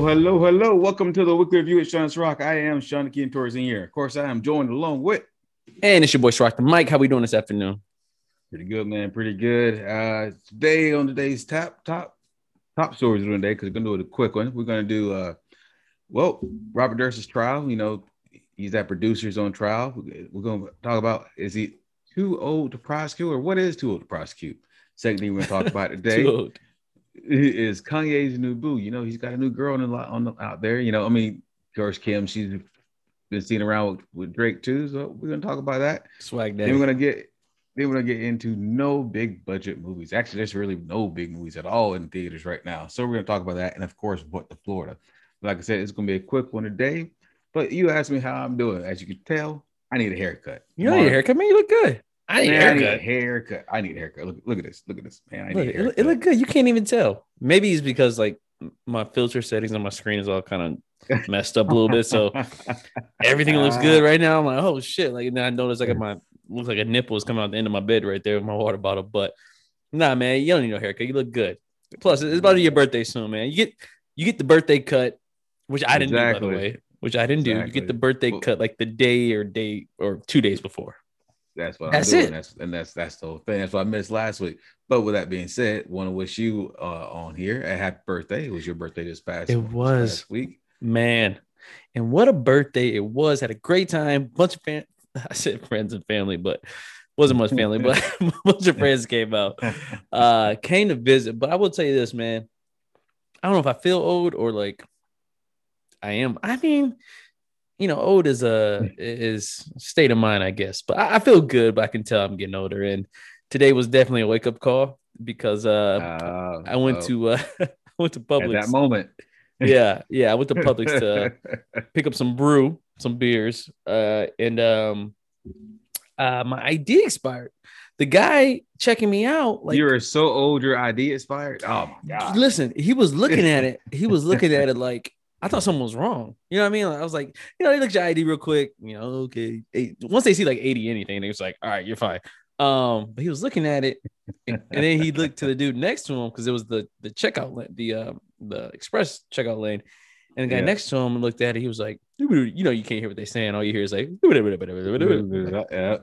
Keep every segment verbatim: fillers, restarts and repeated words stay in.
Hello, hello, hello. Welcome to the Weekly Review at Sean's Rock. I am Sean Keen Torres in here. Of course, I am joined along with... And it's your boy, Rock the Mike. How we doing this afternoon? Pretty good, man. Pretty good. Uh, today on today's top, top, top stories of the day, because we're going to do a quick one. We're going to do, uh, well, Robert Durst's trial. You know, he's at producer's on trial. We're going to talk about, is he too old to prosecute, or what is too old to prosecute? Second thing we're going to talk about today. Too old. Is Kanye's new boo. You know, he's got a new girl on the, on the, out there. You know, I mean, George Kim, she's been seen around with, with Drake too. So we're gonna talk about that. Swag day. Then we're gonna get then we're gonna get into no big budget movies. Actually, there's really no big movies at all in theaters right now. So we're gonna talk about that, and of course, what the Florida. Like I said, it's gonna be a quick one today. But you asked me how I'm doing. As you can tell, I need a haircut. You Mark. Need a haircut, man. You look good. I need, man, I need a haircut. I need a haircut. Look, look at this. Look at this, man. I look, need it, it look good. You can't even tell. Maybe it's because like my filter settings on my screen is all kind of messed up a little bit. So everything looks good right now. I'm like, oh shit. Like, and then I noticed like my looks like a nipple is coming out the end of my bed right there with my water bottle. But nah, man, you don't need no haircut. You look good. Plus, it's about to be your birthday soon, man. You get you get the birthday cut, which I didn't exactly. do, by the way. Which I didn't exactly. do. You get the birthday well, cut like the day or day or two days before. That's what that's I'm doing. It. That's, and that's that's the whole thing. That's what I missed last week. But with that being said, want to wish you uh, on here a happy birthday. It was your birthday this past. It was this past week, man. And what a birthday it was! Had a great time. Bunch of fam- I said friends and family, but wasn't much family. But a bunch of friends came out, uh, came to visit. But I will tell you this, man. I don't know if I feel old or like I am. I mean. You know, old is a is state of mind, I guess. But I, I feel good, but I can tell I'm getting older. And today was definitely a wake up call because uh, uh, I went oh. to uh, I went to Publix at that moment. yeah, yeah, I went to Publix to uh, pick up some brew, some beers, uh, and um, uh, my I D expired. The guy checking me out, like, you are so old, your I D expired. Oh my god! Listen, he was looking at it. He was looking at it like. I thought something was wrong. You know what I mean? Like, I was like, you know, they looked at your I D real quick. You know, okay. Eight. Once they see like eighty anything, they was like, all right, you're fine. Um, but he was looking at it, and, and then he looked to the dude next to him because it was the the checkout lane, the uh, the express checkout lane, and the guy yeah. next to him looked at it. He was like, you know, you can't hear what they're saying. All you hear is like, yeah.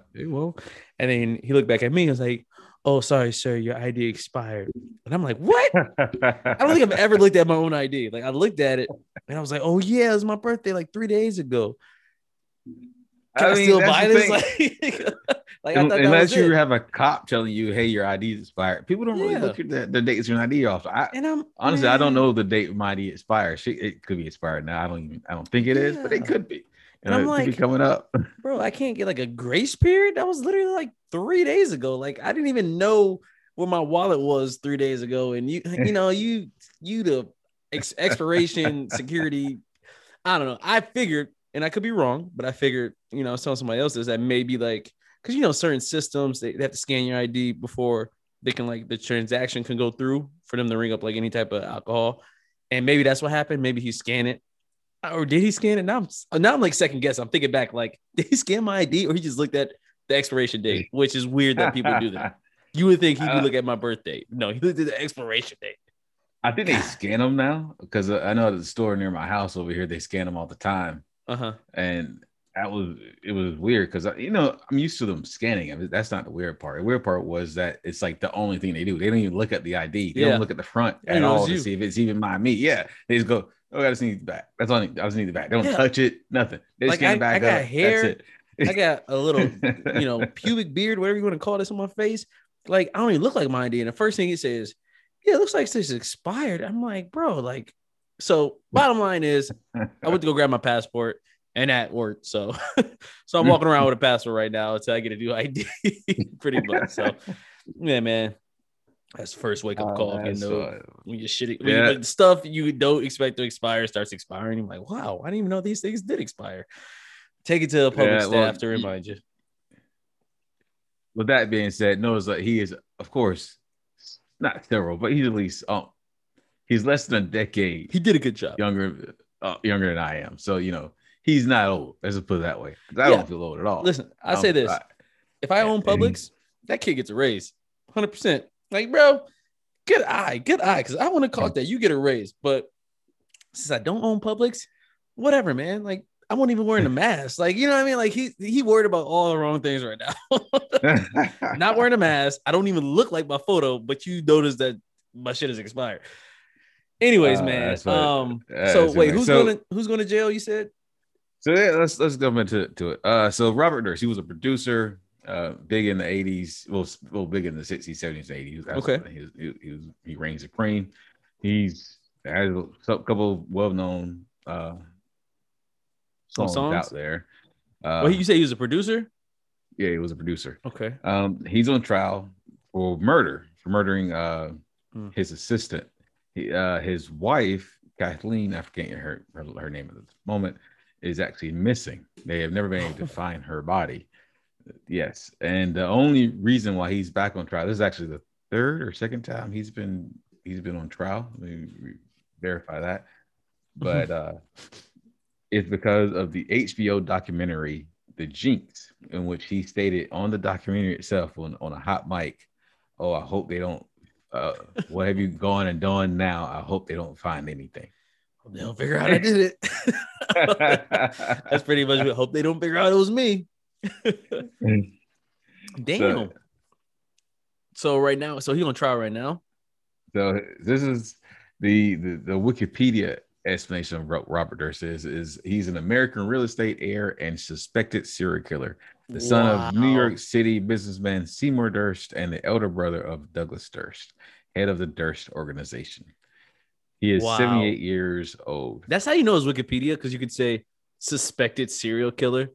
And then he looked back at me. He was like, oh, sorry, sir, your I D expired. And I'm like, what? I don't think I've ever looked at my own I D. Like, I looked at it and I was like, oh, yeah, it was my birthday like three days ago. Can I, I mean, still buy this? Like, like, I thought unless that was you it. Have a cop telling you, hey, your I D expired. People don't really yeah. look at the, the dates your I D off. I, and I'm honestly, man. I don't know the date my I D expired. She, it could be expired now. I don't even, I don't think it yeah. is, but it could be. And I'm like, coming up, bro, I can't get like a grace period. That was literally like three days ago. Like, I didn't even know where my wallet was three days ago. And you, you know, you, you, the ex- expiration security. I don't know. I figured, and I could be wrong, but I figured, you know, I was telling somebody else is that maybe like, cause you know, certain systems, they, they have to scan your I D before they can like the transaction can go through for them to ring up like any type of alcohol. And maybe that's what happened. Maybe he scanned it. Or did he scan it? Now I'm now I'm like second guess. I'm thinking back, like, did he scan my I D or he just looked at the expiration date, which is weird that people do that. You would think he would uh, look at my birthday. No, he looked at the expiration date. I think they scan them now because I know the store near my house over here, they scan them all the time. Uh-huh. And that was it was weird because you know I'm used to them scanning. I mean, that's not the weird part. The weird part was that it's like the only thing they do. They don't even look at the I D. They yeah. don't look at the front at all to you. See if it's even my me. Yeah, they just go. Oh, I just need the back. That's all I need. I just need the back. They don't yeah. touch it. Nothing. They just like, I, back I got up. Hair. I got a little, you know, pubic beard, whatever you want to call this on my face. Like, I don't even look like my I D. And the first thing he says, yeah, it looks like this is expired. I'm like, bro, like, so bottom line is I went to go grab my passport and that worked. So, so I'm walking around with a passport right now until I get a new I D pretty much. So, yeah, man. That's the first wake up call. Uh, you know, uh, when your shit, when yeah. you, like, stuff you don't expect to expire starts expiring. You're like, wow, I didn't even know these things did expire. Take it to the public yeah, staff well, to remind you. With that being said, notice that he is, of course, not thorough, but he's at least um, he's less than a decade. He did a good job. Younger, uh, younger than I am. So you know, he's not old. Let's just put it that way. I yeah. don't feel old at all. Listen, I um, say this: I, if I own Publix, that kid gets a raise, one hundred percent. Like, bro, good eye, good eye, because I want to call it that. You get a raise, but since I don't own Publix, whatever, man. Like, I won't even wearing a mask. Like, you know what I mean? Like, he he worried about all the wrong things right now. Not wearing a mask. I don't even look like my photo, but you notice that my shit is expired. Anyways, uh, man. That's right. Um. That's so right. wait, who's so, going who's going to jail? You said. So yeah, let's let's jump into to it. Uh, so Robert Durst, he was a producer, uh, big in the eighties. Well, well, big in the sixties, seventies, eighties. Okay. He was, he, he was he reigned supreme. He's has a couple well known. Uh, Songs, songs out there. Uh, well, you say he was a producer? Yeah, he was a producer. Okay. Um, he's on trial for murder, for murdering uh, mm. his assistant. He, uh, his wife, Kathleen, I forget her, her, her name at the moment, is actually missing. They have never been able to find her body. Yes. And the only reason why he's back on trial, this is actually the third or second time he's been he's been on trial. Let me verify that. But uh it's because of the H B O documentary, The Jinx, in which he stated on the documentary itself on, on a hot mic, oh, I hope they don't, uh, what have you gone and done now? I hope they don't find anything. Hope they don't figure out I did it. That's pretty much it. Hope they don't figure out it was me. Damn. So, so right now, so he's on trial right now. So this is the, the, the Wikipedia explanation of what Robert Durst is, is he's an American real estate heir and suspected serial killer, the wow. son of New York City businessman Seymour Durst and the elder brother of Douglas Durst, head of the Durst organization. He is wow. seventy-eight years old. That's how you know his Wikipedia, because you could say suspected serial killer,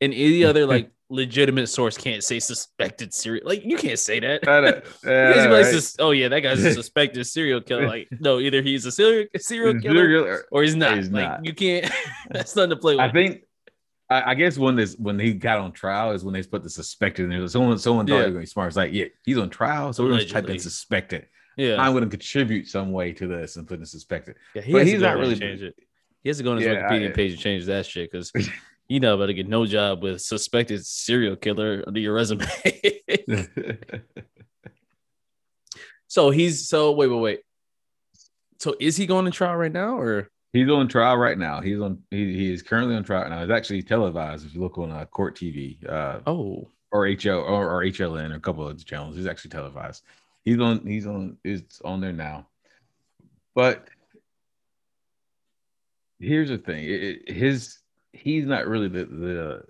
and any other like legitimate source can't say suspected serial. Like, you can't say that. Uh, uh, you right. like, oh yeah, that guy's a suspected serial killer. Like, no, either he's a serial serial killer or he's not. He's like, not. You can't. That's nothing to play with. I think. I, I guess when this when he got on trial is when they put the suspected in there. Someone someone thought yeah. they were going to be smart. It's like, yeah, he's on trial, so we're going to type in suspected. Yeah, I'm going to contribute some way to this and put in suspected. Yeah, he but has he's to go not really change it. He has to go on his yeah, Wikipedia I, page and change that shit because. You know, about to get no job with suspected serial killer under your resume. So he's so wait, wait, wait. So is he going to trial right now, or he's on trial right now? He's on. He, he is currently on trial now. It's actually televised. If you look on uh, Court T V, uh, oh, or H L or, or H L N, or a couple of the channels, it's actually televised. He's on. He's on. It's on there now. But here's the thing: it, his. He's not really the, the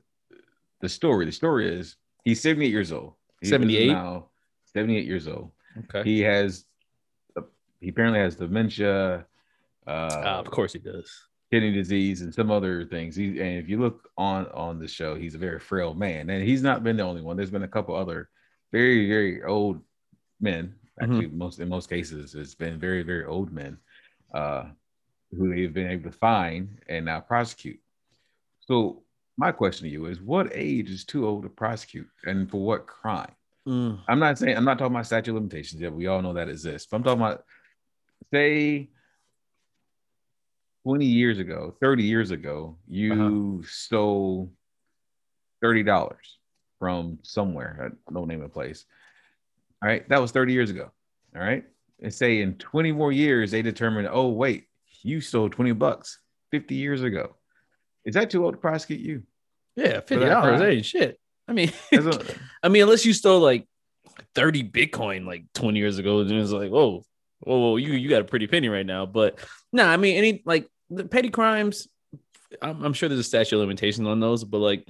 the story. The story is he's seventy-eight years old. He seventy-eight now, seventy-eight years old. Okay. He has, he apparently has dementia. Uh, uh, of course he does. Kidney disease and some other things. He, and if you look on on the show, he's a very frail man, and he's not been the only one. There's been a couple other very very old men. Actually, mm-hmm. most in most cases, it's been very very old men uh, who they've been able to find and now prosecute. So my question to you is, what age is too old to prosecute, and for what crime? Mm. I'm not saying I'm not talking about statute of limitations. Yeah, we all know that exists. But I'm talking about, say, twenty years ago, thirty years ago, you uh-huh. stole thirty dollars from somewhere. I don't name a place. All right, that was thirty years ago. All right, and say in twenty more years they determined, oh wait, you stole twenty bucks fifty years ago. Is that too old to prosecute you? Yeah, fifty dollars ain't shit. I mean, I mean, unless you stole like thirty Bitcoin like twenty years ago, then it's like, whoa, whoa, whoa, you you got a pretty penny right now. But no, nah, I mean, any like the petty crimes, I'm, I'm sure there's a statute of limitations on those, but like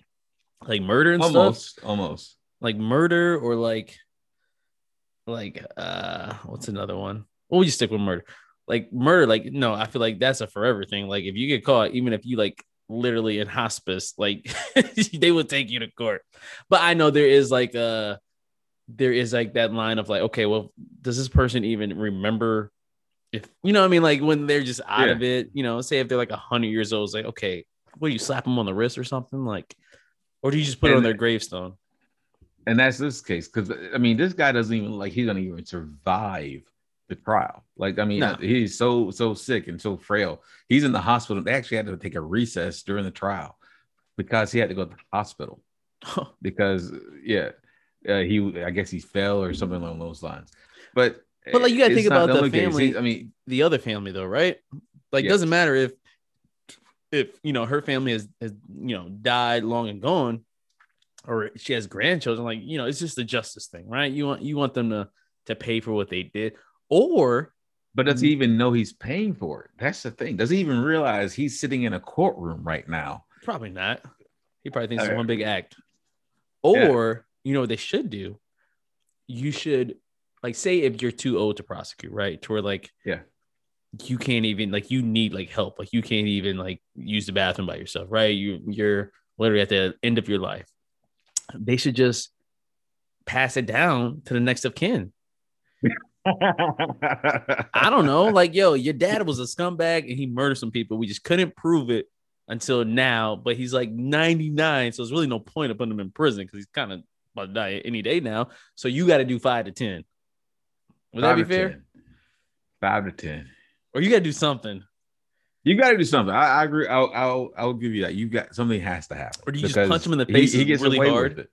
like murder and almost, stuff, almost, almost like murder or like like uh, what's another one? Well, we just stick with murder, like murder. Like no, I feel like that's a forever thing. Like if you get caught, even if you like. Literally in hospice, like they would take you to court. But I know there is like uh there is like that line of like, okay, well, does this person even remember if you know what I mean? Like when they're just out yeah. of it, you know, say if they're like a hundred years old, it's like, okay, what do you slap them on the wrist or something? Like, or do you just put and, it on their gravestone? And that's this case, because I mean, this guy doesn't even like he's gonna even survive the trial. Like, I mean, no. he's so, so sick and so frail. He's in the hospital. They actually had to take a recess during the trial because he had to go to the hospital huh. because yeah, uh, he, I guess he fell or something along those lines, but, but like, you gotta think about the family. He, I mean, the other family though, right? Like, yeah. doesn't matter if, if, you know, her family has, has, you know, died long and gone, or she has grandchildren. Like, you know, it's just a justice thing, right? You want, you want them to, to pay for what they did. Or, but does he even know he's paying for it? That's the thing. Does he even realize he's sitting in a courtroom right now? Probably not. He probably thinks it's right. one big act. Or, yeah. you know what they should do? You should, like, say if you're too old to prosecute, right? To where, like, yeah, you can't even, like, you need, like, help. Like, you can't even, like, use the bathroom by yourself, right? You, you're literally at the end of your life. They should just pass it down to the next of kin. I don't know. Like, yo, your dad was a scumbag and he murdered some people. We just couldn't prove it until now, but he's like ninety-nine. So there's really no point of putting him in prison because he's kind of about to die any day now. So you got to do five to ten. Would five that be fair? ten. Five to ten. Or you got to do something. You got to do something. I, I agree. I'll, I'll, I'll give you that. You got something has to happen. Or do you just punch him in the face? He, he gets really hard.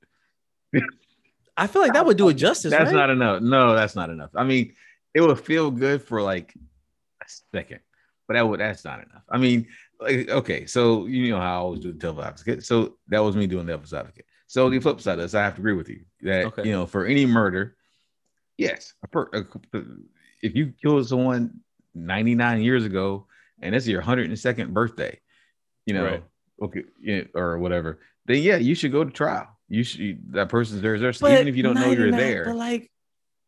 I feel like that would do it justice. That's right? not enough. No, that's not enough. I mean, it would feel good for like a second, but that would that's not enough. I mean, like, okay, so you know how I always do the devil's advocate. So that was me doing the devil's advocate. So the flip side of this, I have to agree with you that okay. you know, for any murder, yes, a per, a, if you killed someone ninety-nine years ago and that's your one hundred second birthday, you know, right. okay, you know, or whatever, then yeah, you should go to trial. You should that person's there, there. So even if you don't know you're there. But like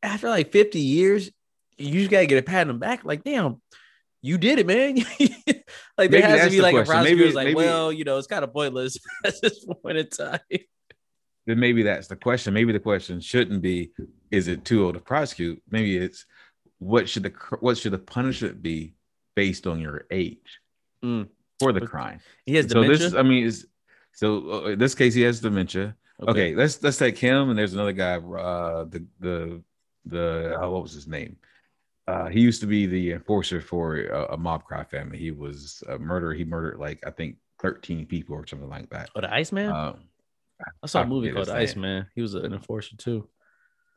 after like fifty years, you just gotta get a pat on the back. Like, damn, you did it, man. Like there has to be like question. a prosecutor who's like, maybe, well, you know, it's kind of pointless at this point in time. Then maybe that's the question. Maybe the question shouldn't be, is it too old to prosecute? Maybe it's what should the what should the punishment be based on your age mm. for the crime? He has dementia. So this, I mean, is so in this case he has dementia. Okay. okay, let's let's take him, and there's another guy. Uh, the the the uh, what was his name? Uh, he used to be the enforcer for a, a mob crime family. He was a murderer. He murdered like I think thirteen people or something like that. Oh, the Iceman. Um, I saw I a movie called The Iceman. He was an enforcer too.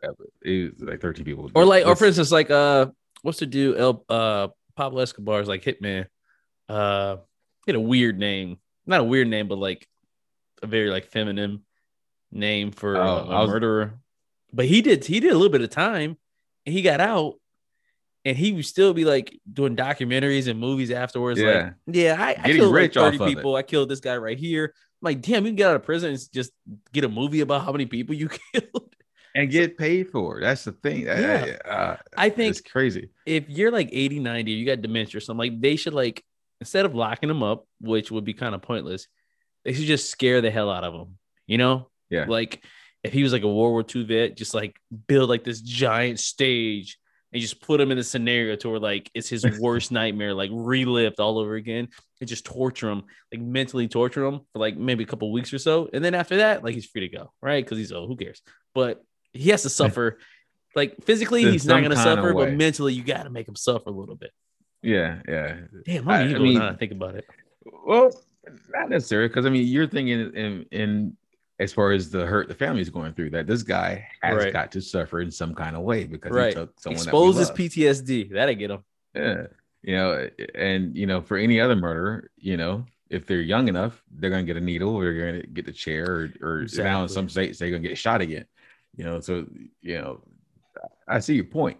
Yeah, it was like thirteen people. Or like, or for instance, like uh, what's the dude? El uh, Pablo Escobar's like hitman. Uh, he had a weird name. Not a weird name, but like a very like feminine name for oh, a, a was, murderer, but he did he did a little bit of time and he got out, and he would still be like doing documentaries and movies afterwards. Yeah, like, yeah, I, I killed like thirty people. It. I killed this guy right here. I'm like, damn, you can get out of prison and just get a movie about how many people you killed and get so, paid for. That's the thing. Yeah. I, uh, I think it's crazy. If you're like eighty, ninety, you got dementia or something, like they should like instead of locking them up, which would be kind of pointless, they should just scare the hell out of them. You know. Yeah, like if he was like a World War Two vet, just like build like this giant stage and just put him in a scenario to where like it's his worst nightmare, like relived all over again, and just torture him, like mentally torture him for like maybe a couple weeks or so, and then after that, like he's free to go, right? Because he's old, who cares? But he has to suffer, like physically in he's not gonna suffer, but mentally you got to make him suffer a little bit. Yeah, yeah. Damn, I'm evil now. I think about it. Well, not necessarily, because I mean you're thinking in in. in as far as the hurt the family's going through, that this guy has right. got to suffer in some kind of way because right. he took someone exposes that P T S D. That'll get him. Yeah, you know, and you know, for any other murderer, you know, if they're young enough, they're gonna get a needle, or they're gonna get the chair, or, or exactly. now in some states they're gonna get shot again. You know, so you know, I see your point,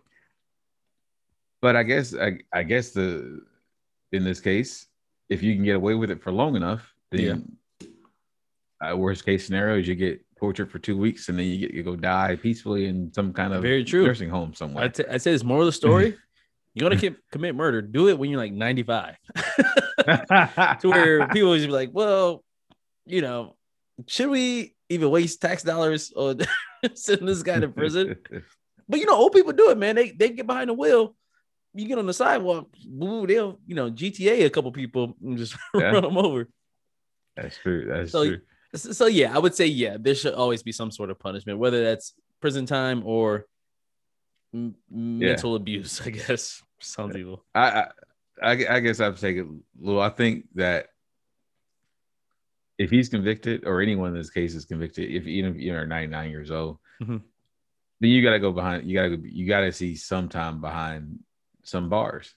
but I guess I, I guess the in this case, if you can get away with it for long enough, then. Yeah. Uh, worst case scenario is you get tortured for two weeks and then you get you go die peacefully in some kind of Very true. nursing home somewhere. I, t- I say it's moral of the story. You want to commit murder, do it when you're like ninety-five. To where people just be like, well, you know, should we even waste tax dollars on sending this guy to prison? But you know, old people do it, man. They they get behind the wheel. You get on the sidewalk, woo, they'll, you know, G T A a couple people and just yeah. run them over. That's true. That's so, true. So, yeah, I would say, yeah, there should always be some sort of punishment, whether that's prison time or m- yeah. mental abuse, I guess. Some people. I, I, I guess I'd take it a little. I think that if he's convicted, or anyone in this case is convicted, if even if you're ninety-nine years old, mm-hmm. then you got to go behind. You got to you got to see some time behind some bars.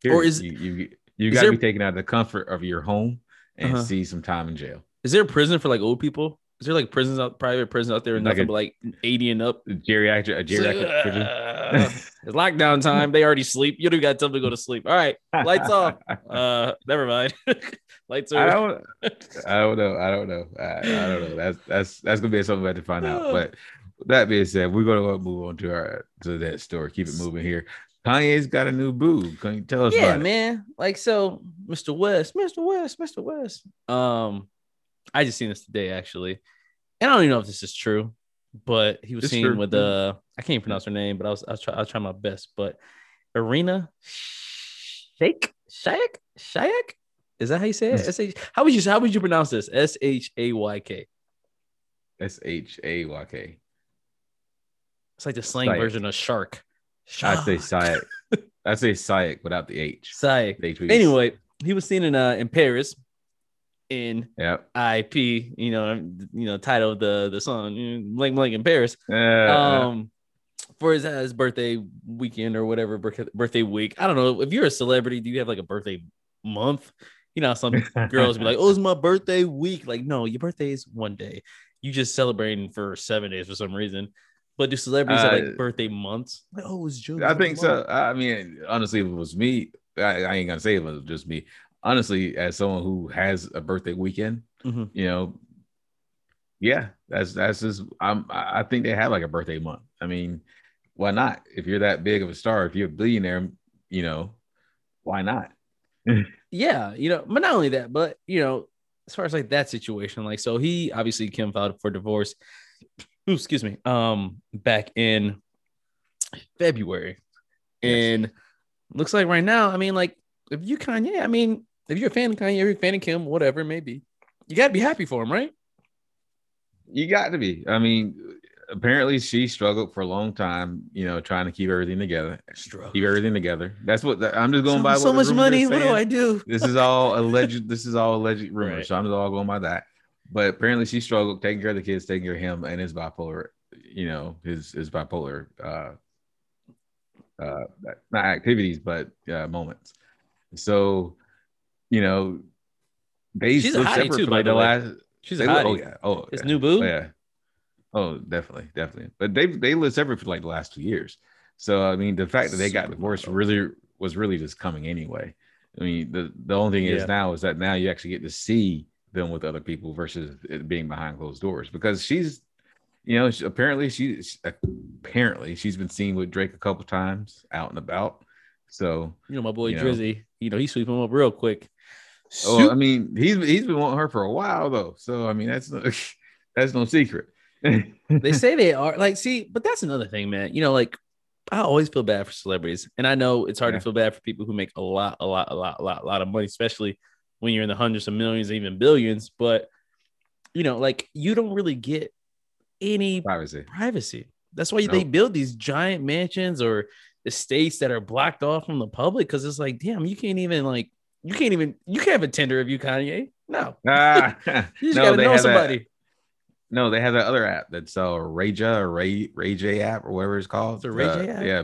Here, or is you, you You got to there... be taken out of the comfort of your home and uh-huh. see some time in jail. Is there a prison for like old people? Is there like prisons out, private prisons out there, and like nothing a, but like eighty and up? Geriatric, a geriatric uh, prison. It's lockdown time. They already sleep. You don't got time to go to sleep. All right, lights off. Uh, never mind. Lights are. I don't. I don't know. I don't know. I, I don't know. That's that's that's gonna be something we have to find out. But that being said, we're gonna move on to our to that story. Keep it moving here. Kanye's got a new boo. Can you tell us? Yeah, about man. It? Like so, Mister West, Mister West, Mister West. Um, I just seen this today actually, and I don't even know if this is true, but he was it's seen true. with uh, I can't pronounce her name, but I was I was try, I was trying my best, but Irina Shayk, Shayk, Shayk. Is that how you say it? S H. How would you how would you pronounce this? S H A Y K. S H A Y K. It's like the slang Shayk. version of shark. shark. I'd say Shayk. I'd say Shayk without the H. Shayk. The H anyway, he was seen in uh in Paris. In yep. I P, you know, you know, title of the the song, blank blank in Paris, uh, um, for his, his birthday weekend or whatever birthday week. I don't know if you're a celebrity, do you have like a birthday month? You know, some girls be like, "Oh, it's my birthday week." Like, no, your birthday is one day. You just celebrating for seven days for some reason. But do celebrities uh, have like birthday months? Like, oh, it's June. I think so. Month. I mean, honestly, if it was me, I, I ain't gonna say it was just me. Honestly, as someone who has a birthday weekend, mm-hmm. you know, yeah, that's that's just I'm I think they have like a birthday month. I mean, why not? If you're that big of a star, if you're a billionaire, you know, why not? Yeah, you know, but not only that, but you know, as far as like that situation, like so he obviously Kim filed for divorce. Ooh, excuse me, um, back in February, yes. and looks like right now, I mean, like if you Kanye, I mean. If you're a fan of Kanye, you're a fan of Kim, whatever it may be, you got to be happy for him, right? You got to be. I mean, apparently she struggled for a long time, you know, trying to keep everything together. Struggle. Keep everything together. That's what the, I'm just going so, by. What so much money. What do I do? This is all alleged. This is all alleged rumors. Right. So I'm just all going by that. But apparently she struggled taking care of the kids, taking care of him and his bipolar, you know, his his bipolar, uh, uh, not activities, but uh, moments. So. You know, they she's a hottie too. By the, the last, way. she's a hottie. Were, oh yeah, oh it's yeah. new boo. Oh, yeah, oh definitely, definitely. But they they lived separate for like the last two years. So I mean, the fact that they Super got divorced wild. really was really just coming anyway. I mean, the the only thing yeah. is now is that now you actually get to see them with other people versus it being behind closed doors because she's, you know, she, apparently she apparently she's been seen with Drake a couple times out and about. So you know, my boy Drizzy, know, you know, he sweep him up real quick. Oh, I mean, he's he's been wanting her for a while though, so I mean, that's no, that's no secret. They say they are like, see, but that's another thing, man. You know, like I always feel bad for celebrities, and I know it's hard yeah. to feel bad for people who make a lot, a lot, a lot, a lot, a lot of money, especially when you're in the hundreds of millions, even billions. But you know, like you don't really get any privacy. Privacy. That's why nope. they build these giant mansions or estates that are blocked off from the public because it's like, damn, you can't even like. You can't even, you can't have a Tinder if you Kanye. No. Uh, you just no, gotta know somebody. That, no, they have that other app that's uh, Ray J, Ray, Ray J app or whatever it's called. It's a Ray J uh, app? Yeah.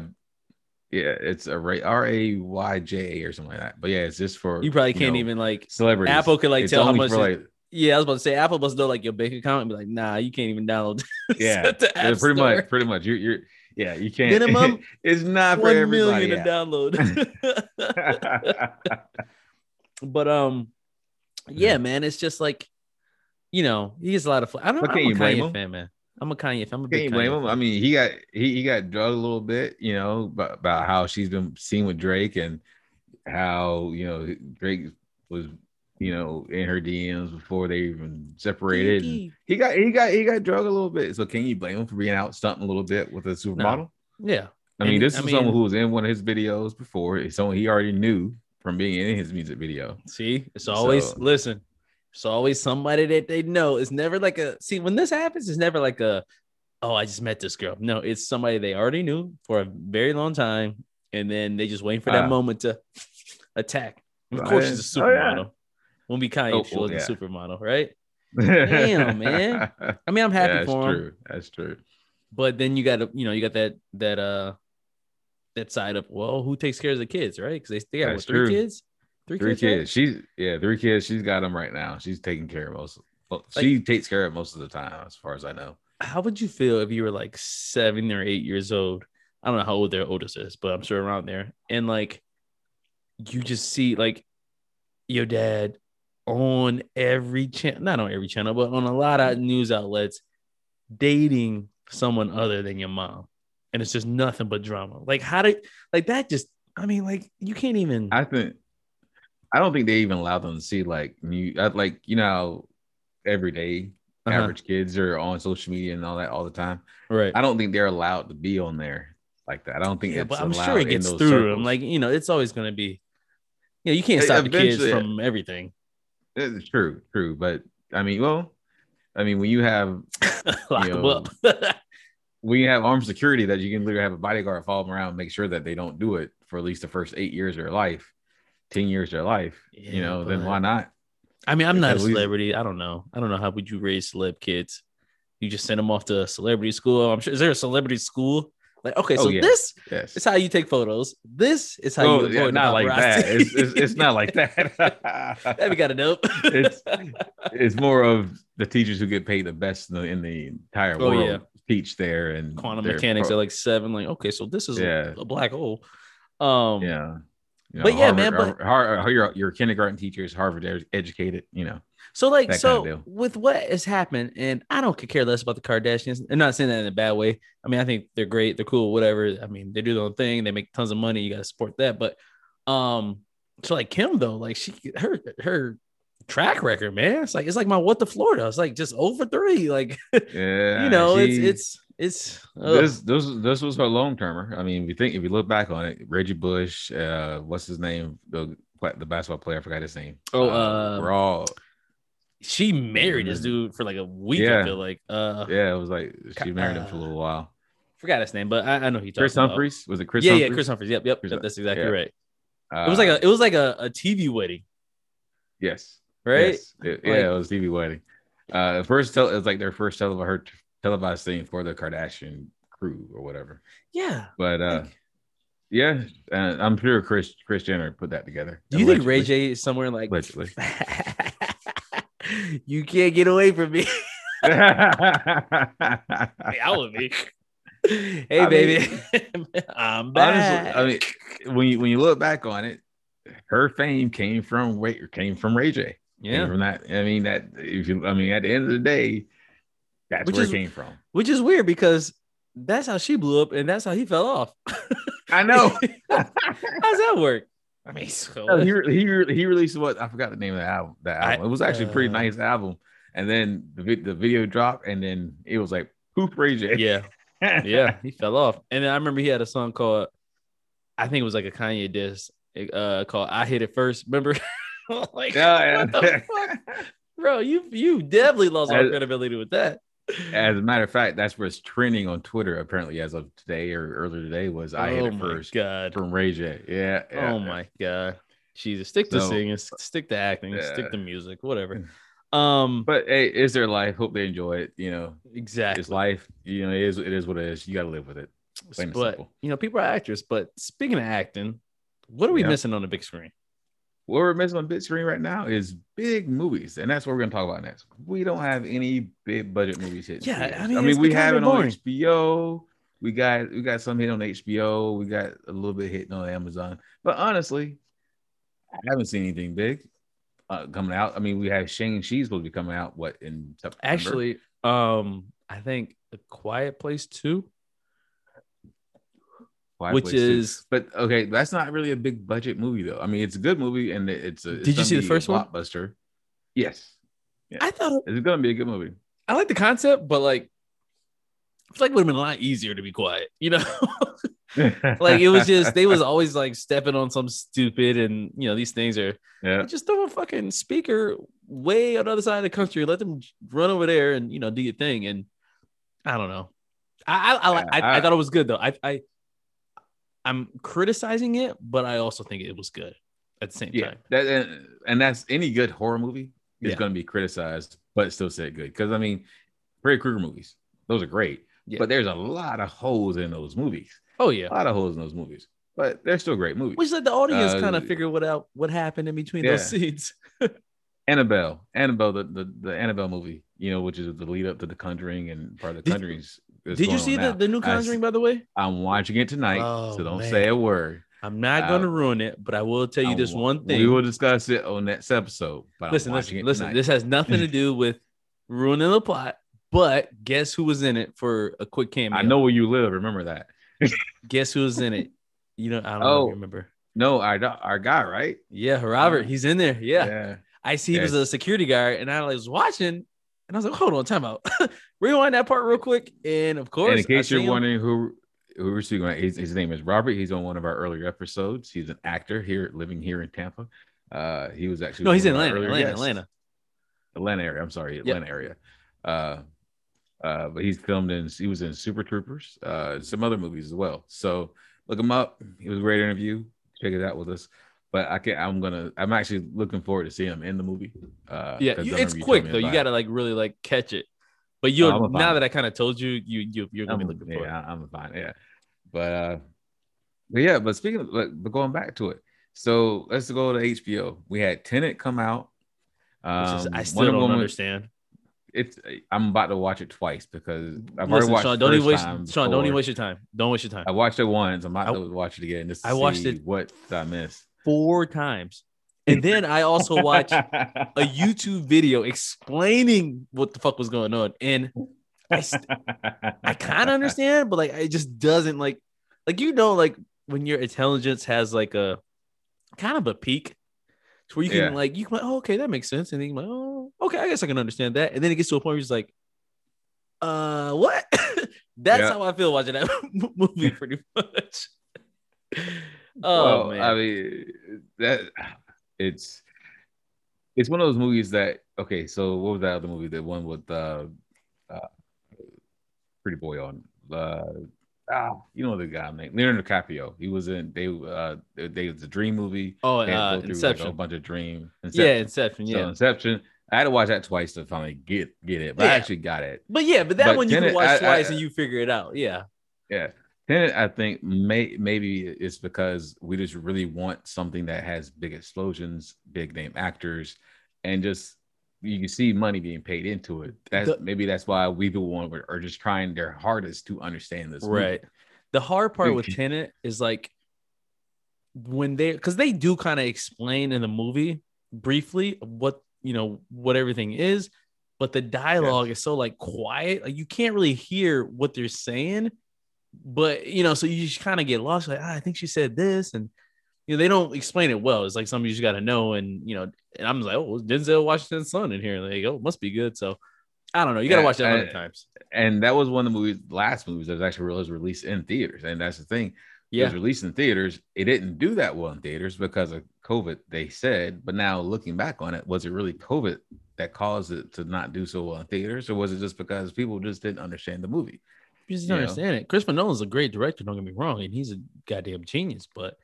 Yeah, it's a Ray, R A Y J A or something like that. But yeah, it's just for, you probably you can't know, even like, celebrities. Apple could like it's tell how much, for, like, yeah, I was about to say, Apple must know like your bank account and be like, nah, you can't even download yeah, yeah, pretty store. much, pretty much. You're, you're, yeah, you can't. Minimum, it's not for everybody. one million to download. But um, yeah, man, it's just like, you know, he gets a lot of. Fl- I don't. But I'm a Kanye fan, man. I'm a Kanye fan. I'm a big Kanye blame him? fan. I mean, he got he, he got drugged a little bit, you know, about, about how she's been seen with Drake and how you know Drake was you know in her D Ms before they even separated. And he got he got he got drugged a little bit. So can you blame him for being out stunting a little bit with a supermodel? No. Yeah, I mean, and, this is I mean, someone who was in one of his videos before. It's someone he already knew. From being in his music video. See, it's always so, listen, it's always somebody that they know. It's never like a see when this happens, it's never like a oh, I just met this girl. No, it's somebody they already knew for a very long time, and then they just waiting for that uh, moment to attack. Of course, she's a supermodel. Oh, yeah. When we Kanye, oh, she was yeah. a supermodel, right? Damn, man. I mean, I'm happy yeah, that's for true. him. That's true. But then you got to, you know, you got that that uh. that side of well, who takes care of the kids, right? Because they, they got what, three kids. Three, three kids. kids. She's yeah, three kids. She's got them right now. She's taking care of most. Well, like, she takes care of most of the time, as far as I know. How would you feel if you were like seven or eight years old? I don't know how old their oldest is, but I'm sure around there. And like, you just see like your dad on every channel, not on every channel, but on a lot of news outlets, dating someone other than your mom, and it's just nothing but drama. Like how did like that? Just I mean, like you can't even. I think I don't think they even allow them to see like new, like you know. Every day uh-huh. average kids are on social media and all that all the time, right? I don't think they're allowed to be on there like that. I don't think yeah, it's but I'm sure it gets through them. Like, you know, it's always going to be, you know, you can't stop the kids from everything. It's true, true. But I mean, well, I mean, when you have, Lock you know, them up. when you have armed security that you can literally have a bodyguard follow them around, and make sure that they don't do it for at least the first eight years of their life, ten years of their life, yeah, you know, but... then why not? I mean, I'm not a celebrity. I don't know. I don't know. How would you raise celeb kids? You just send them off to celebrity school. I'm sure. Is there a celebrity school? Like, okay, so oh, yeah. this yes. is how you take photos. This is how oh, you avoid not like that. It's, it's, it's not like that. That'd be kind of dope. it's, it's more of the teachers who get paid the best in the, in the entire oh, world yeah. teach there. And quantum mechanics pro- are like seven. Like, okay, so this is yeah. a, a black hole. Um, yeah. You know, but Harvard, yeah, man. But Harvard, Harvard, your your kindergarten teacher is Harvard educated, you know. So like, so kind of with what has happened, and I don't care less about the Kardashians. I'm not saying that in a bad way. I mean, I think they're great, they're cool, whatever. I mean, they do their own thing, they make tons of money. You gotta support that. But um, so like Kim though, like she her her track record, man. It's like it's like my what the Florida. It's like just over three. Like, yeah, you know, she... it's it's. It's uh, this, this this was her long termer. I mean, if you think if you look back on it, Reggie Bush, uh, what's his name? The the basketball player, I forgot his name. Oh, uh, uh Raw. She married this dude for like a week. Yeah. I feel like, uh, yeah, it was like she married him uh, for a little while. Forgot his name, but I, I know he talked. Kris Humphries was it? Kris yeah, Humphries? yeah, Kris Humphries. Yep, yep, yep. That's exactly yeah. right. Uh, it was like a it was like a, a T V wedding. Yes. Right. Yes. It, yeah, like, it was a T V wedding. Uh, first, tell it was like their first tell of her. T- televised thing for the Kardashian crew or whatever. Yeah. But uh like, yeah, uh, I'm sure Chris Chris Jenner put that together. Do you allegedly. think Ray J is somewhere like you can't get away from me? I, mean, I would be. Hey I baby. Mean, I'm back. Honestly, I mean when you when you look back on it, her fame came from came from Ray J. Yeah. Came from that I mean that if you I mean at the end of the day That's which where is, it came from. Which is weird because that's how she blew up and that's how he fell off. I know. How's that work? I mean, so no, he, he he released what? I forgot the name of the album. The album. I, it was actually uh, a pretty nice album. And then the, the video dropped and then it was like, poop Ray J. Yeah. Yeah, he fell off. And then I remember he had a song called, I think it was like a Kanye diss uh, called I Hit It First. Remember? Like, yeah, what yeah. the fuck? Bro, you, you definitely lost all credibility with that. As a matter of fact, that's what's trending on Twitter apparently as of today or earlier today was I oh hit it first God. From Ray J. Yeah, yeah. Oh my God. Jesus, stick so, to singing, stick to acting, yeah. stick to music, whatever. Um, but hey, it's their life. Hope they enjoy it. You know, exactly. It's life. You know, it is. It is what it is. You got to live with it. Plain but you know, people are actors. But speaking of acting, what are we yeah. missing on the big screen? What we're missing on the big screen right now is big movies, and that's what we're going to talk about next. We don't have any big budget movies hit. Yeah, I mean, I mean we have it on H B O. We got we got some hit on H B O. We got a little bit hitting on Amazon. But honestly, I haven't seen anything big uh, coming out. I mean, we have Shang-Chi's supposed to be coming out what in September? Actually, um, I think The Quiet Place two. Which is, but okay, that's not really a big budget movie though. I mean, it's a good movie and it's a. It's did you see the first one? Blockbuster. Yes. Yeah. I thought it, it's going to be a good movie. I like the concept, but like, it's like would have been a lot easier to be quiet, you know. Like it was just they was always like stepping on some stupid, and you know these things are. Yeah. Just throw a fucking speaker way on the other side of the country. Let them run over there and you know do your thing. And I don't know. I I I, I, I, I thought it was good though. I I. I'm criticizing it, but I also think it was good at the same yeah, time. That, and, and that's any good horror movie is yeah. going to be criticized, but still said good. Because, I mean, Freddy Krueger movies, those are great. Yeah. But there's a lot of holes in those movies. Oh, yeah. A lot of holes in those movies. but they're still great movies. We should let the audience uh, kind of figure what out what happened in between yeah. those scenes. Annabelle, Annabelle, the, the the Annabelle movie, you know, which is the lead up to The Conjuring and part of The Conjuring's. Did, did you see the, the new Conjuring, I, by the way? I'm watching it tonight, oh, so don't man. say a word. I'm not uh, going to ruin it, but I will tell you I this one thing. We will discuss it on next episode. But listen, I'm listen, listen this has nothing to do with ruining the plot, but guess who was in it for a quick cameo? I know where you live. Remember that. Guess who was in it? You know, I don't oh, know if you remember. No, our, our guy, right? Yeah, Robert. He's in there. Yeah. yeah. I see he yeah. was a security guard, and I was watching, and I was like, hold on, time out. Rewind that part real quick. And of course, and in case you're him. wondering who... who we're speaking about, his, his name is Robert. He's on one of our earlier episodes. He's an actor here, living here in Tampa. Uh, he was actually no, he's in Atlanta, Atlanta, guests. Atlanta, Atlanta area. I'm sorry, Atlanta yep. area. Uh, uh, but he's filmed in. He was in Super Troopers, uh, some other movies as well. So look him up. It was a great interview. Check it out with us. But I can't. I'm gonna. I'm actually looking forward to seeing him in the movie. Uh, yeah, you, it's quick though. You gotta like really like catch it. But you oh, now that I kind of told you, you you you're gonna I'm, be looking for. Yeah, it. I'm fine. Yeah. But uh, but yeah, but speaking of, like, but going back to it, so let's go to H B O. We had Tenet come out. Um, Which is, I still don't understand. It's I'm about to watch it twice because I've Listen, already watched. Sean, don't even waste Sean. Before. Don't even waste your time. Don't waste your time. I watched it once. I'm about I, to watch it again. Just to I watched see it. What I missed four times, and then I also watched a YouTube video explaining what the fuck was going on and. I, st- I kind of understand, but like it just doesn't like like you know like when your intelligence has like a kind of a peak to where you can yeah. like you can like, oh okay, that makes sense, and then you're like, oh okay, I guess I can understand that, and then it gets to a point where it's like uh what that's yeah. how I feel watching that movie pretty much. oh well, man I mean that it's it's one of those movies that okay so what was that other movie the one with uh uh Pretty Boy on uh ah, you know the guy named Leonardo DiCaprio. He was in they uh they was a dream movie. Oh, uh, through, Inception. Like, a bunch of dream. Inception. Yeah, Inception. Yeah, so Inception. I had to watch that twice to finally get get it, but yeah. I actually got it. But yeah, but that but one you Tenet, can watch I, twice I, and you figure it out. Yeah, yeah. Tenet, I think may maybe it's because we just really want something that has big explosions, big name actors, and just. You can see money being paid into it. That's the, maybe that's why we the one are just trying their hardest to understand this. Right. Movie. The hard part with Tenet is like when they because they do kind of explain in the movie briefly what you know what everything is, but the dialogue yeah. is so like quiet, like you can't really hear what they're saying. But you know, so you just kind of get lost. Like ah, I think she said this and. You know, they don't explain it well. It's like something you just got to know. And, you know, and I'm like, oh, Denzel Washington's son in here. Like, oh, must be good. So I don't know. You got to yeah, watch that a hundred times. And that was one of the movies, last movies that was actually was released in theaters. And that's the thing. Yeah. It was released in theaters. It didn't do that well in theaters because of COVID, they said. But now looking back on it, was it really COVID that caused it to not do so well in theaters? Or was it just because people just didn't understand the movie? You just didn't you understand know? It. Christopher Nolan's a great director. Don't get me wrong. And he's a goddamn genius. But.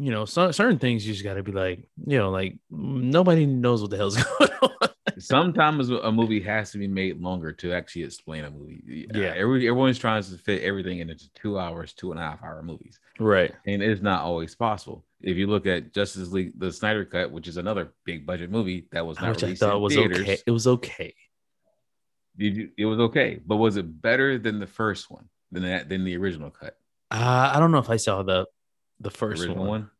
You know, so, certain things you just got to be like, you know, like nobody knows what the hell's going on. Sometimes a movie has to be made longer to actually explain a movie. Yeah, uh, every, everyone's trying to fit everything into two hours, two and a half hour movies. Right. And it's not always possible. If you look at Justice League, the Snyder Cut, which is another big budget movie that was not Which released I thought in was theaters. Okay. It was okay. Did you, it was okay. But was it better than the first one, than that, than the original cut? Uh, I don't know if I saw the The first the one. one.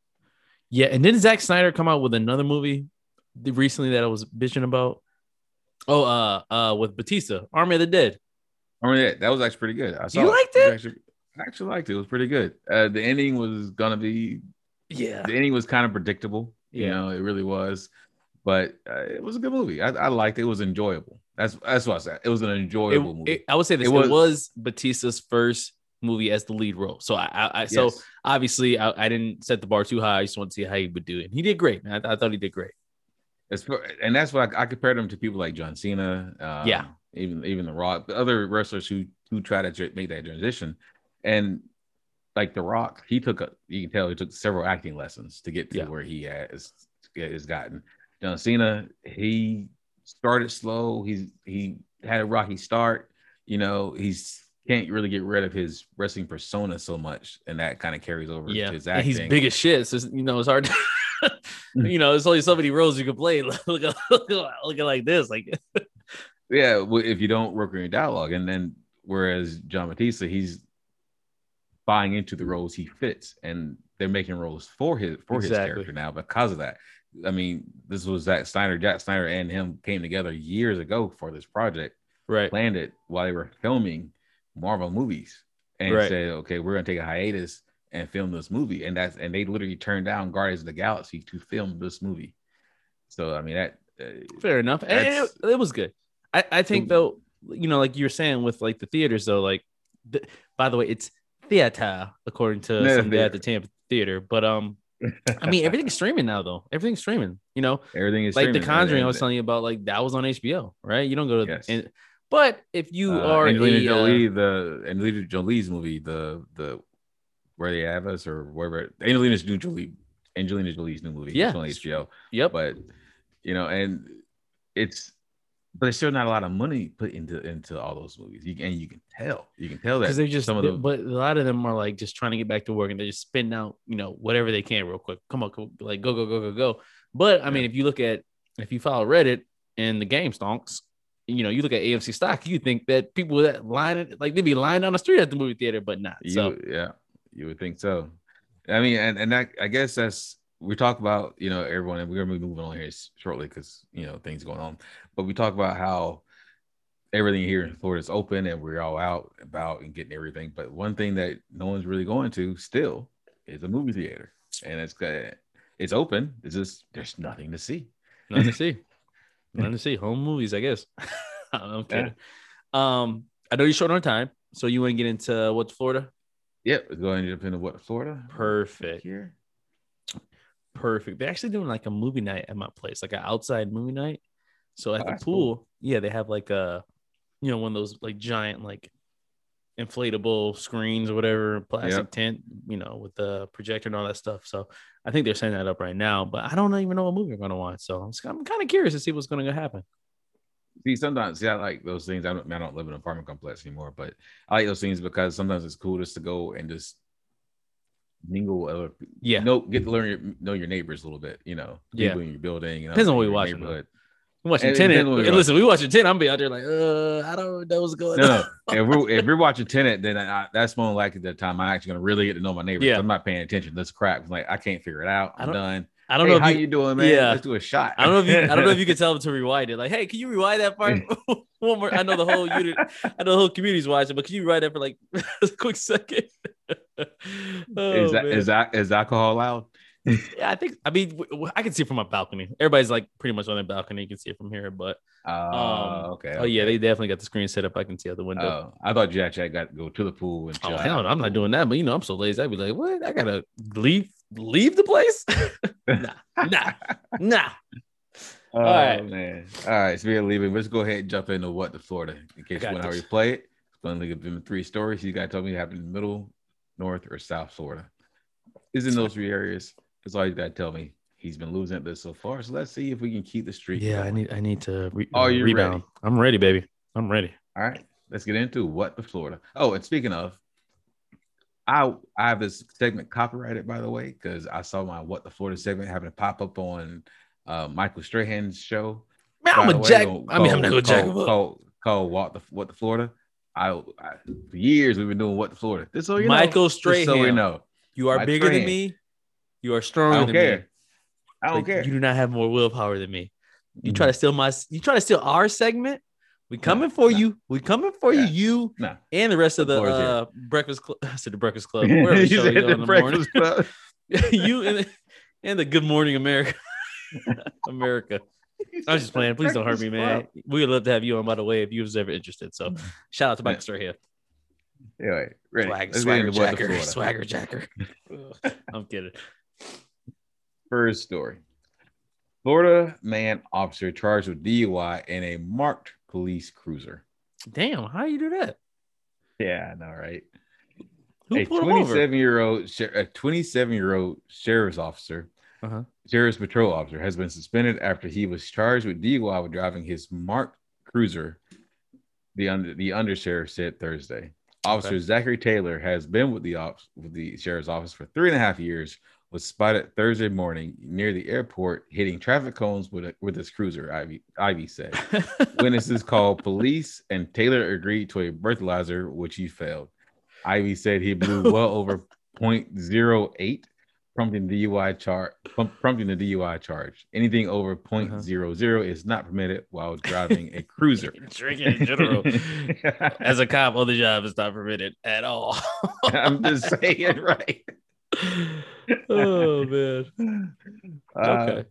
Yeah, and didn't Zack Snyder come out with another movie recently that I was bitching about? Oh, uh, uh, with Batista, Army of the Dead. Army of the Dead. That was actually pretty good. I saw you liked it? it? I, actually, I actually liked it. It was pretty good. Uh, the ending was gonna be, yeah. The ending was kind of predictable. Yeah. You know, it really was. But uh, it was a good movie. I, I liked it. It was enjoyable. That's that's what I said. It was an enjoyable it, movie. It, I would say this. It was, it was Batista's first movie as the lead role. So I, I, I so yes. obviously I, I didn't set the bar too high. I just want to see how he would do it. And he did great, man. I, th- I thought he did great. It's, and that's why I, I compared him to people like John Cena, um, yeah, even even The Rock, the other wrestlers who who try to make that transition. And like The Rock, he took a, you can tell he took several acting lessons to get to yeah. where he has has gotten. John Cena, he started slow. He's he had a rocky start. You know, he's can't really get rid of his wrestling persona so much, and that kind of carries over yeah. to his acting. And he's big as shit, so you know it's hard to you know, there's only so many roles you can play. Look, look, look, look like this, like yeah, if you don't work on your dialogue. And then whereas John Batista, he's buying into the roles he fits, and they're making roles for his for exactly. his character now because of that. I mean, this was Zack Snyder. Zack Snyder and him came together years ago for this project. Right. Planned it while they were filming Marvel movies, and right. said, "Okay, we're gonna take a hiatus and film this movie." And that's and they literally turned down Guardians of the Galaxy to film this movie. So I mean, that uh, fair enough. And it, it was good. I, I think it, though, you know, like you were saying with like the theaters though, like th- by the way, it's theater according to no, some guy at the Tampa theater, but um. I mean, everything's streaming now, though. Everything's streaming, you know. Everything is like streaming. The Conjuring. I was telling you about, like that was on H B O, right? You don't go to, yes. and, but if you uh, are Angelina Jolie, uh, the Angelina Jolie's movie, the the Where They Have Us or wherever Angelina's new Jolie, Angelina Jolie's new movie, yeah, it's on H B O. Yep. But you know, and it's but there's still not a lot of money put into into all those movies, you, and you can tell, you can tell that because they just some of them, but a lot of them are like just trying to get back to work, and they just spend out, you know, whatever they can real quick. Come on, come, like go, go, go, go, go. But I yeah. mean, if you look at if you follow Reddit and the Game Stonks, you know, you look at A M C stock, you think that people that line like they'd be lying down the street at the movie theater, but not. You, so yeah, you would think so. I mean, and and that, I guess that's. We talk about, you know, everyone, and we're going to be moving on here shortly because, you know, things going on. But we talk about how everything here in Florida is open and we're all out about and getting everything. But one thing that no one's really going to still is a movie theater. And it's it's open. It's just there's nothing to see. Nothing to see. Nothing to see. Home movies, I guess. I'm kidding. Yeah. Um, I know you're short on time. So you want to get into what's Florida? Yep. Let's go ahead and jump into what Florida. Perfect. Here. Perfect. They're actually doing like a movie night at my place, like an outside movie night. So at oh, the pool, cool. yeah, they have like a, you know, one of those like giant like inflatable screens or whatever, plastic yep. tent, you know, with the projector and all that stuff. So I think they're setting that up right now, but I don't even know what movie I'm gonna watch. So I'm, I'm kind of curious to see what's gonna happen. See, sometimes yeah, I like those things. I don't, I don't live in an apartment complex anymore, but I like those things because sometimes it's cool just to go and just. mingle uh, yeah no get to learn your, know your neighbors a little bit, you know, yeah people in your building, you know, depends on what you're watching. We're watching Tenet. Listen, we watching Tenet, I'm be out there like uh I don't know what's going no, on no. if, we're, if we're watching Tenet, then I, I, that's more likely that time I'm actually gonna really get to know my neighbors. yeah. I'm not paying attention. That's crap. I'm like, I can't figure it out. I'm I done I don't hey, know how you, you doing, man. Yeah. Let's do a shot. I don't know if you, I don't know if you can tell them to rewind it. Like, hey, can you rewind that part one more? I know the whole unit, I know the whole community's watching, but can you rewind that for like a quick second? Oh, is that, is that is alcohol allowed? Yeah, I think. I mean, I can see it from my balcony. Everybody's like pretty much on their balcony. You can see it from here, but oh, um, okay, okay. Oh yeah, they definitely got the screen set up. I can see out the window. Oh, I thought you actually got to go to the pool and. Oh hell, I'm not doing that. But you know, I'm so lazy. I'd be like, what? I gotta leave. Leave the place? nah, nah, nah. Oh, all right, man. All right, so we're leaving. Let's go ahead and jump into what the Florida. In case you want to replay it, it's going to give them three stories. You got to tell me what happened in middle, north, or south Florida. Is in those three areas. That's all you got to tell me. He's been losing at this so far. So let's see if we can keep the streak. Yeah, going. I need. I need to re- oh, you're rebound. Ready. I'm ready, baby. I'm ready. All right, let's get into what the Florida. Oh, and speaking of. I, I have this segment copyrighted, by the way, because I saw my What the Florida segment having a pop up on uh, Michael Strahan's show. Man, I'm a way, jack. Called, I mean, I'm not a jack. Called, called What the What the Florida. I, I for years we've been doing What the Florida. This so you Michael know. Strahan. So you know, you are my bigger friend. Than me. You are stronger than care. me. I don't but care. You do not have more willpower than me. You mm-hmm. try to steal my. You try to steal our segment. We coming nah, for nah. you. We coming for nah, you. You nah. and the rest of the uh, Breakfast Club. I said the Breakfast Club. Where are you the the Breakfast Club. You and the, and the Good Morning America. America. I was just playing. Please don't hurt me, man. Club. We would love to have you on, by the way, if you was ever interested. So shout out to Mike Sturhill. Anyway, ready. Swag, swagger, jacker, swagger jacker. I'm kidding. First story. Florida man officer charged with D U I in a marked police cruiser. Damn, how you do that? Yeah, I know, right? Who a pulled twenty-seven-year-old, a twenty-seven-year-old sheriff's officer, uh-huh. sheriff's patrol officer, has been suspended after he was charged with D U I with driving his marked cruiser. The under the undersheriff said Thursday. Officer okay. Zachary Taylor has been with the ops with the sheriff's office for three and a half years. Was spotted Thursday morning near the airport hitting traffic cones with a, with his cruiser. Ivy Ivy said witnesses called police and Taylor agreed to a breathalyzer, which he failed. Ivy said he blew well over zero point zero eight, prompting the D U I charge. Prompting the D U I charge. Anything over zero point zero zero is not permitted while driving a cruiser. Drinking in general, as a cop, on the job is not permitted at all. I'm just saying, right. Oh man. Okay. Uh,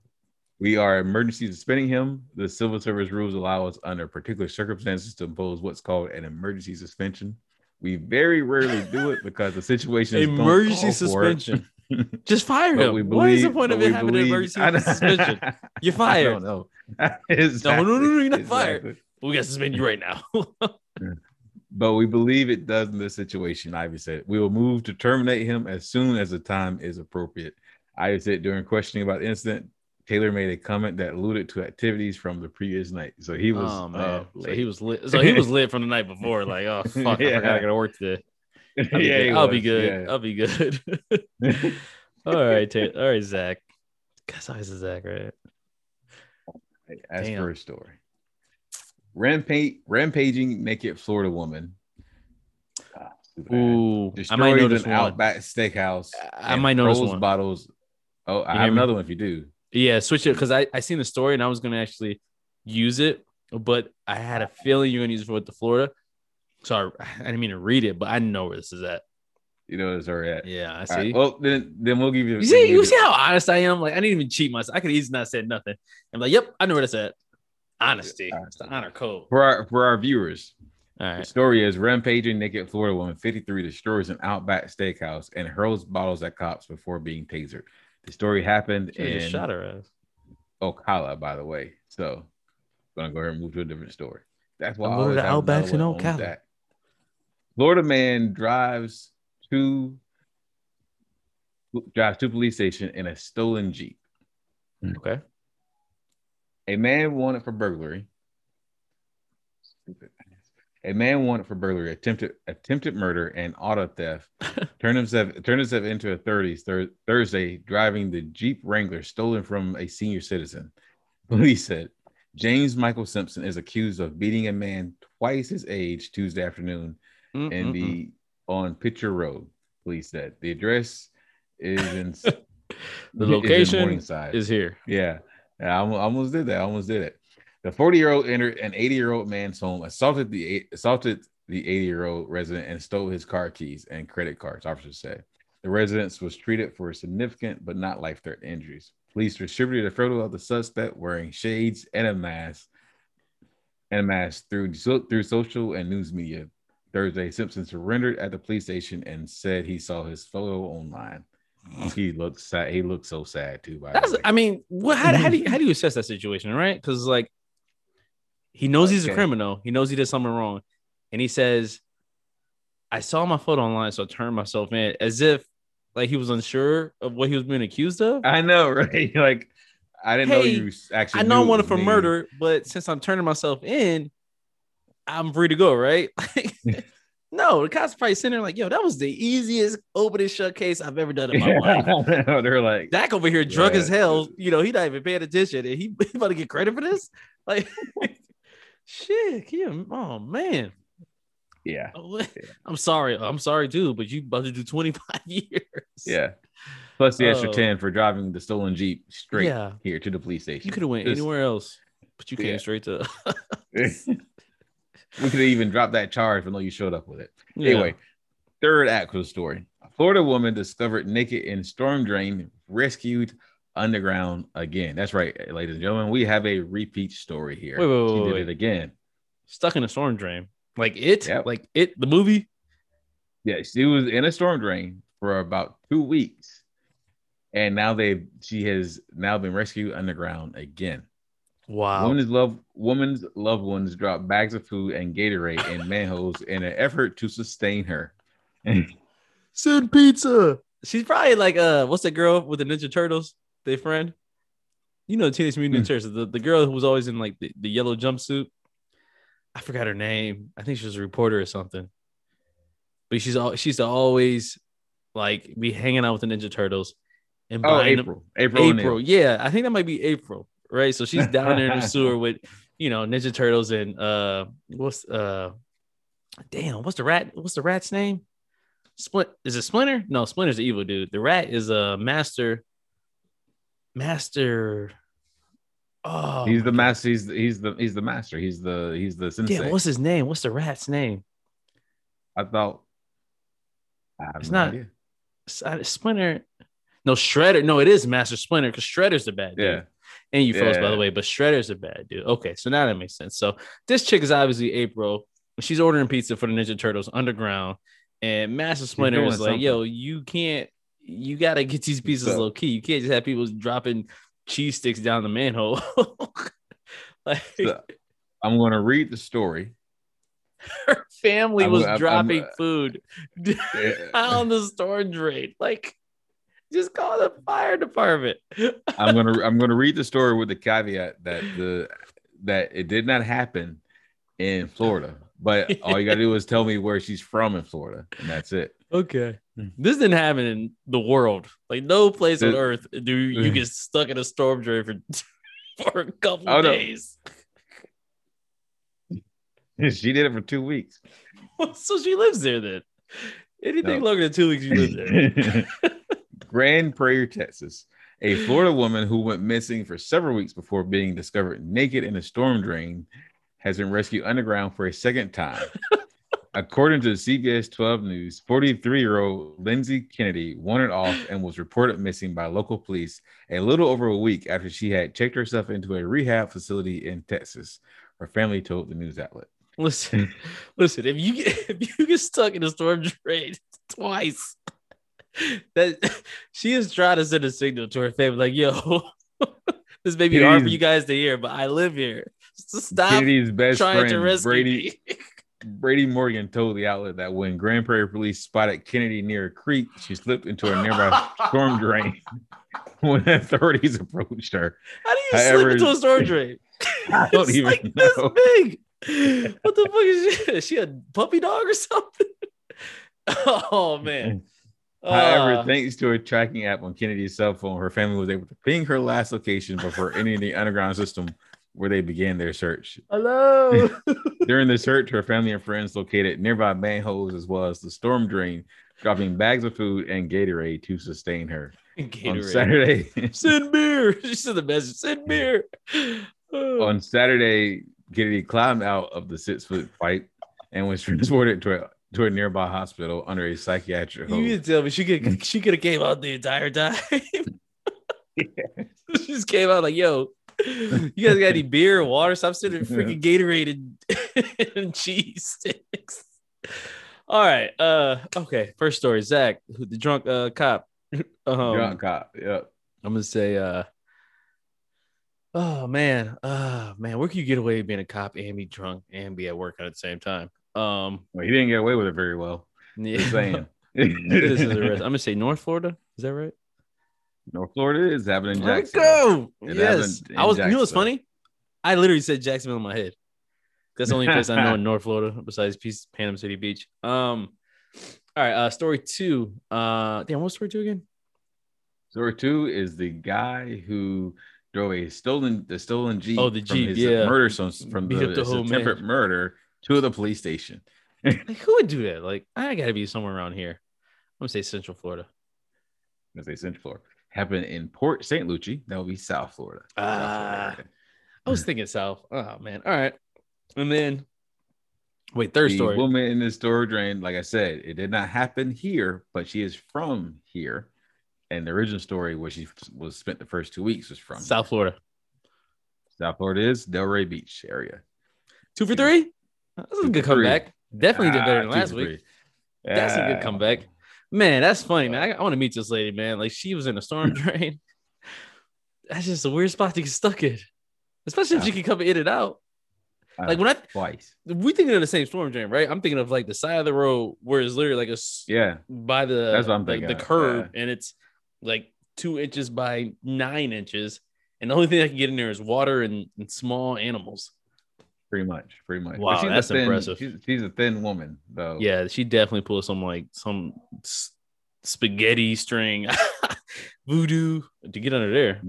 we are emergency suspending him. The civil service rules allow us under particular circumstances to impose what's called an emergency suspension. We very rarely do it because the situation is emergency suspension. Just fire him. Believe, what is the point of it having believe, an emergency suspension? You're fired. I don't know. Exactly, no, no, no, no, you're not exactly. fired. We got to suspend you right now. But we believe it does in this situation, Ivy said. We will move to terminate him as soon as the time is appropriate. Ivy said during questioning about the incident, Taylor made a comment that alluded to activities from the previous night. So he was oh, man. Uh, so he was lit. So he was lit from the night before. Like, oh fuck, yeah. I forgot I gotta work today. I'll be yeah, good. I'll be good. Yeah. I'll be good. All right, Taylor. All right, Zach. Guess I was a Zach, right? As Damn. For his story. Rampage, rampaging naked Florida woman. Uh, Ooh, I might notice an one. Outback Steakhouse. I might notice one. Bottles. Oh, I have another one if you do. Yeah, switch it because I, I seen the story and I was gonna actually use it, but I had a feeling you're gonna use it for the Florida. So I, I didn't mean to read it, but I know where this is at. You know where it's already at. Yeah, I see. Right, well, then then we'll give you. You see, you see how honest I am. Like I didn't even cheat myself. I could easily not said nothing. I'm like, yep, I know where that's at. Honesty. Right. It's the honor code. For our for our viewers, all right. The story is rampaging naked Florida woman fifty-three destroys an Outback Steakhouse and hurls bottles at cops before being tasered. The story happened she in shot her ass. Ocala, by the way. So I'm gonna go ahead and move to a different story. That's why I always have Outbacks in Ocala. Florida man drives to drives to police station in a stolen Jeep. Okay. A man wanted for burglary. Stupid ass. A man wanted for burglary, attempted attempted murder, and auto theft. turned himself turned himself into a thirties thir- Thursday driving the Jeep Wrangler stolen from a senior citizen. Police said James Michael Simpson is accused of beating a man twice his age Tuesday afternoon mm-mm-mm. in the on Pitcher Road. Police said the address is in the location is, in is here. Yeah. I almost did that. I almost did it. The forty-year-old entered an eighty-year-old man's home, assaulted the assaulted the eighty-year-old resident, and stole his car keys and credit cards, officers said. The resident was treated for significant but not life-threatening injuries. Police distributed a photo of the suspect wearing shades and a mask, and a mask through, through social and news media. Thursday, Simpson surrendered at the police station and said he saw his photo online. He looks sad. He looks so sad too. By That's, I mean, what? How, how do you how do you assess that situation, right? Because like, he knows okay. he's a criminal. He knows he did something wrong, and he says, "I saw my photo online, so I turned myself in," as if like he was unsure of what he was being accused of. I know, right? Like, I didn't hey, know you actually. I know I wanted for me. murder, but since I'm turning myself in, I'm free to go, right? No, the cops probably sitting there like, yo, that was the easiest open and shut case I've ever done in my yeah, life. They're like, Zach over here drunk yeah. as hell. You know, he not even paying attention. And he, he about to get credit for this? Like, shit. Can you, oh, man. Yeah. Oh, yeah. I'm sorry. I'm sorry, dude, but you about to do twenty-five years. Yeah. Plus the extra oh. ten for driving the stolen Jeep straight yeah. here to the police station. You could have went Just, anywhere else, but you came yeah. straight to we could even drop that charge even though you showed up with it. Yeah. Anyway, third act of the story. A Florida woman discovered naked in storm drain, rescued underground again. That's right, ladies and gentlemen. We have a repeat story here. Wait, wait, she wait, did wait. it again. Stuck in a storm drain. Like it? Yep. Like it, the movie? Yeah, she was in a storm drain for about two weeks. And now they she has now been rescued underground again. Wow. Woman's love, woman's loved ones dropped bags of food and Gatorade in manholes in an effort to sustain her. Send pizza. She's probably like, uh, what's that girl with the Ninja Turtles? Their friend? You know, Teenage Mutant Ninja Turtles. The, the girl who was always in like the, the yellow jumpsuit. I forgot her name. I think she was a reporter or something. but she's all she's always like be hanging out with the Ninja Turtles. And oh, April. April. April. Yeah, I think that might be April, right? So she's down there in the sewer with, you know, Ninja Turtles and uh, what's uh, damn, what's the rat? What's the rat's name? Splint is it Splinter? No, Splinter's the evil dude. The rat is a uh, master. Master. Oh, he's the master. He's he's the he's the master. He's the he's the sensei. Yeah, what's his name? What's the rat's name? I thought. I have it's no not idea. It's, uh, Splinter. No, Shredder. No, it is Master Splinter because Shredder's the bad dude. Yeah. And you froze, yeah. by the way, but Shredder's a bad dude. Okay, so now that makes sense. So this chick is obviously April. She's ordering pizza for the Ninja Turtles underground. And Master Splinter was like, something. yo, you can't, you got to get these pizzas so, low key. You can't just have people dropping cheese sticks down the manhole. like, so I'm going to read the story. Her family I'm, was I'm, dropping I'm, uh, food yeah. on the storage drain. Like, just call the fire department. I'm gonna I'm gonna read the story with the caveat that the that it did not happen in Florida, but all you gotta do is tell me where she's from in Florida, and that's it. Okay, this didn't happen in the world. Like no place this, on earth do you get stuck in a storm drain for for a couple oh, days. No. She did it for two weeks. So she lives there then. Anything no. longer than two weeks, you live there. Grand Prairie, Texas. A Florida woman who went missing for several weeks before being discovered naked in a storm drain has been rescued underground for a second time. According to C B S twelve News, forty-three-year-old Lindsay Kennedy wandered off and was reported missing by local police a little over a week after she had checked herself into a rehab facility in Texas, her family told the news outlet. Listen, listen, if you get, if you get stuck in a storm drain twice... That she is trying to send a signal to her family, like, yo, this may be Kennedy's, hard for you guys to hear, but I live here. So stop Kennedy's best trying friend, to rescue Brady, me. Brady Morgan told the outlet that when Grand Prairie police spotted Kennedy near a creek, she slipped into a nearby storm drain when authorities approached her. How do you However, slip into a storm drain? I don't it's even like know. This big. What the fuck is she? Is she a puppy dog or something? Oh, man. However, uh, thanks to a tracking app on Kennedy's cell phone, her family was able to ping her last location before entering the underground system where they began their search. Hello. During the search, her family and friends located nearby manholes as well as the storm drain, dropping bags of food and Gatorade to sustain her. Gatorade. On Saturday, send beer. She sent the message, send beer. On Saturday, Kennedy climbed out of the six-foot pipe and was transported to a to a nearby hospital under a psychiatric home. You need to tell me she could she could have came out the entire time. Yeah. She just came out like, yo, you guys got any beer or water? Stop sending freaking Gatorade and, and cheese sticks. All right. Uh okay. First story, Zach, the drunk uh cop. Um, drunk cop, yeah. I'm gonna say uh oh man, uh man, where can you get away being a cop and be drunk and be at work at the same time? Um, well, he didn't get away with it very well. Yeah. Just saying. This is I'm gonna say North Florida. Is that right? North Florida is happening in Jacksonville. Go. It yes, I was. You know what's funny? I literally said Jacksonville in my head. That's the only place I know in North Florida besides Peace, Panama City Beach. Um, all right. Uh, story two. Uh, damn, what's story two again? Story two is the guy who drove a stolen the stolen Jeep. Oh, the Jeep. From his yeah. murder from the, the September man. murder. To the police station. Like, who would do that? Like, I gotta be somewhere around here. I'm gonna say Central Florida. I'm gonna say Central Florida. Happened in Port Saint Lucie. That would be South Florida. Ah, uh, I was thinking South. Oh man. All right. And then wait, third the story. Woman in the storm drain. Like I said, it did not happen here, but she is from here. And the original story, where she was spent the first two weeks, was from South Florida. South Florida is Delray Beach area. Two for three. That was a good comeback. Definitely did better than last week. That's a good comeback. Man, that's funny, man. I, I want to meet this lady, man. Like, she was in a storm drain. That's just a weird spot to get stuck in. Especially if you can come in and out. Like, when I... Twice. We're thinking of the same storm drain, right? I'm thinking of, like, the side of the road where it's literally, like, a... Yeah. By the... That's what I'm thinking. The curb, and it's, like, two inches by nine inches. And the only thing I can get in there is water and, and small animals. Pretty much, pretty much. Wow, she's that's thin, impressive. She's, she's a thin woman, though. Yeah, she definitely pulled some like some s- spaghetti string voodoo to get under there.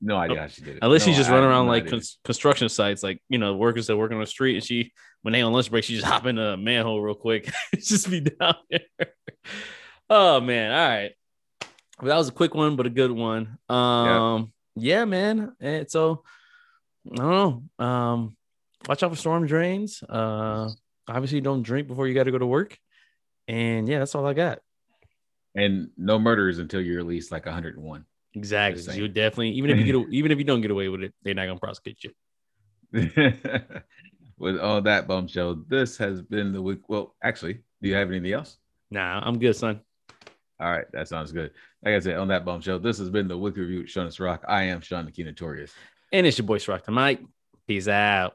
No idea how she did it. Unless no, she's just I, running around no like con- construction sites, like you know, workers that work on the street, and she when they on lunch break, she just hop in a manhole real quick, just be down there. Oh man, all right. Well, that was a quick one, but a good one. Um, yeah, yeah man. And so I don't know. Um. Watch out for storm drains. Uh, obviously, don't drink before you got to go to work. And yeah, that's all I got. And no murders until you're at least like one hundred and one. Exactly. So you definitely, even if you get, even if you don't get away with it, they're not gonna prosecute you. With all that bombshell, this has been the week. Well, actually, do you have anything else? Nah, I'm good, son. All right, that sounds good. Like I said, on that bombshell, this has been the Weekly Review with Sean Rock. I am Sean the Key Notorious, and it's your boy Rock the Mike. Peace out.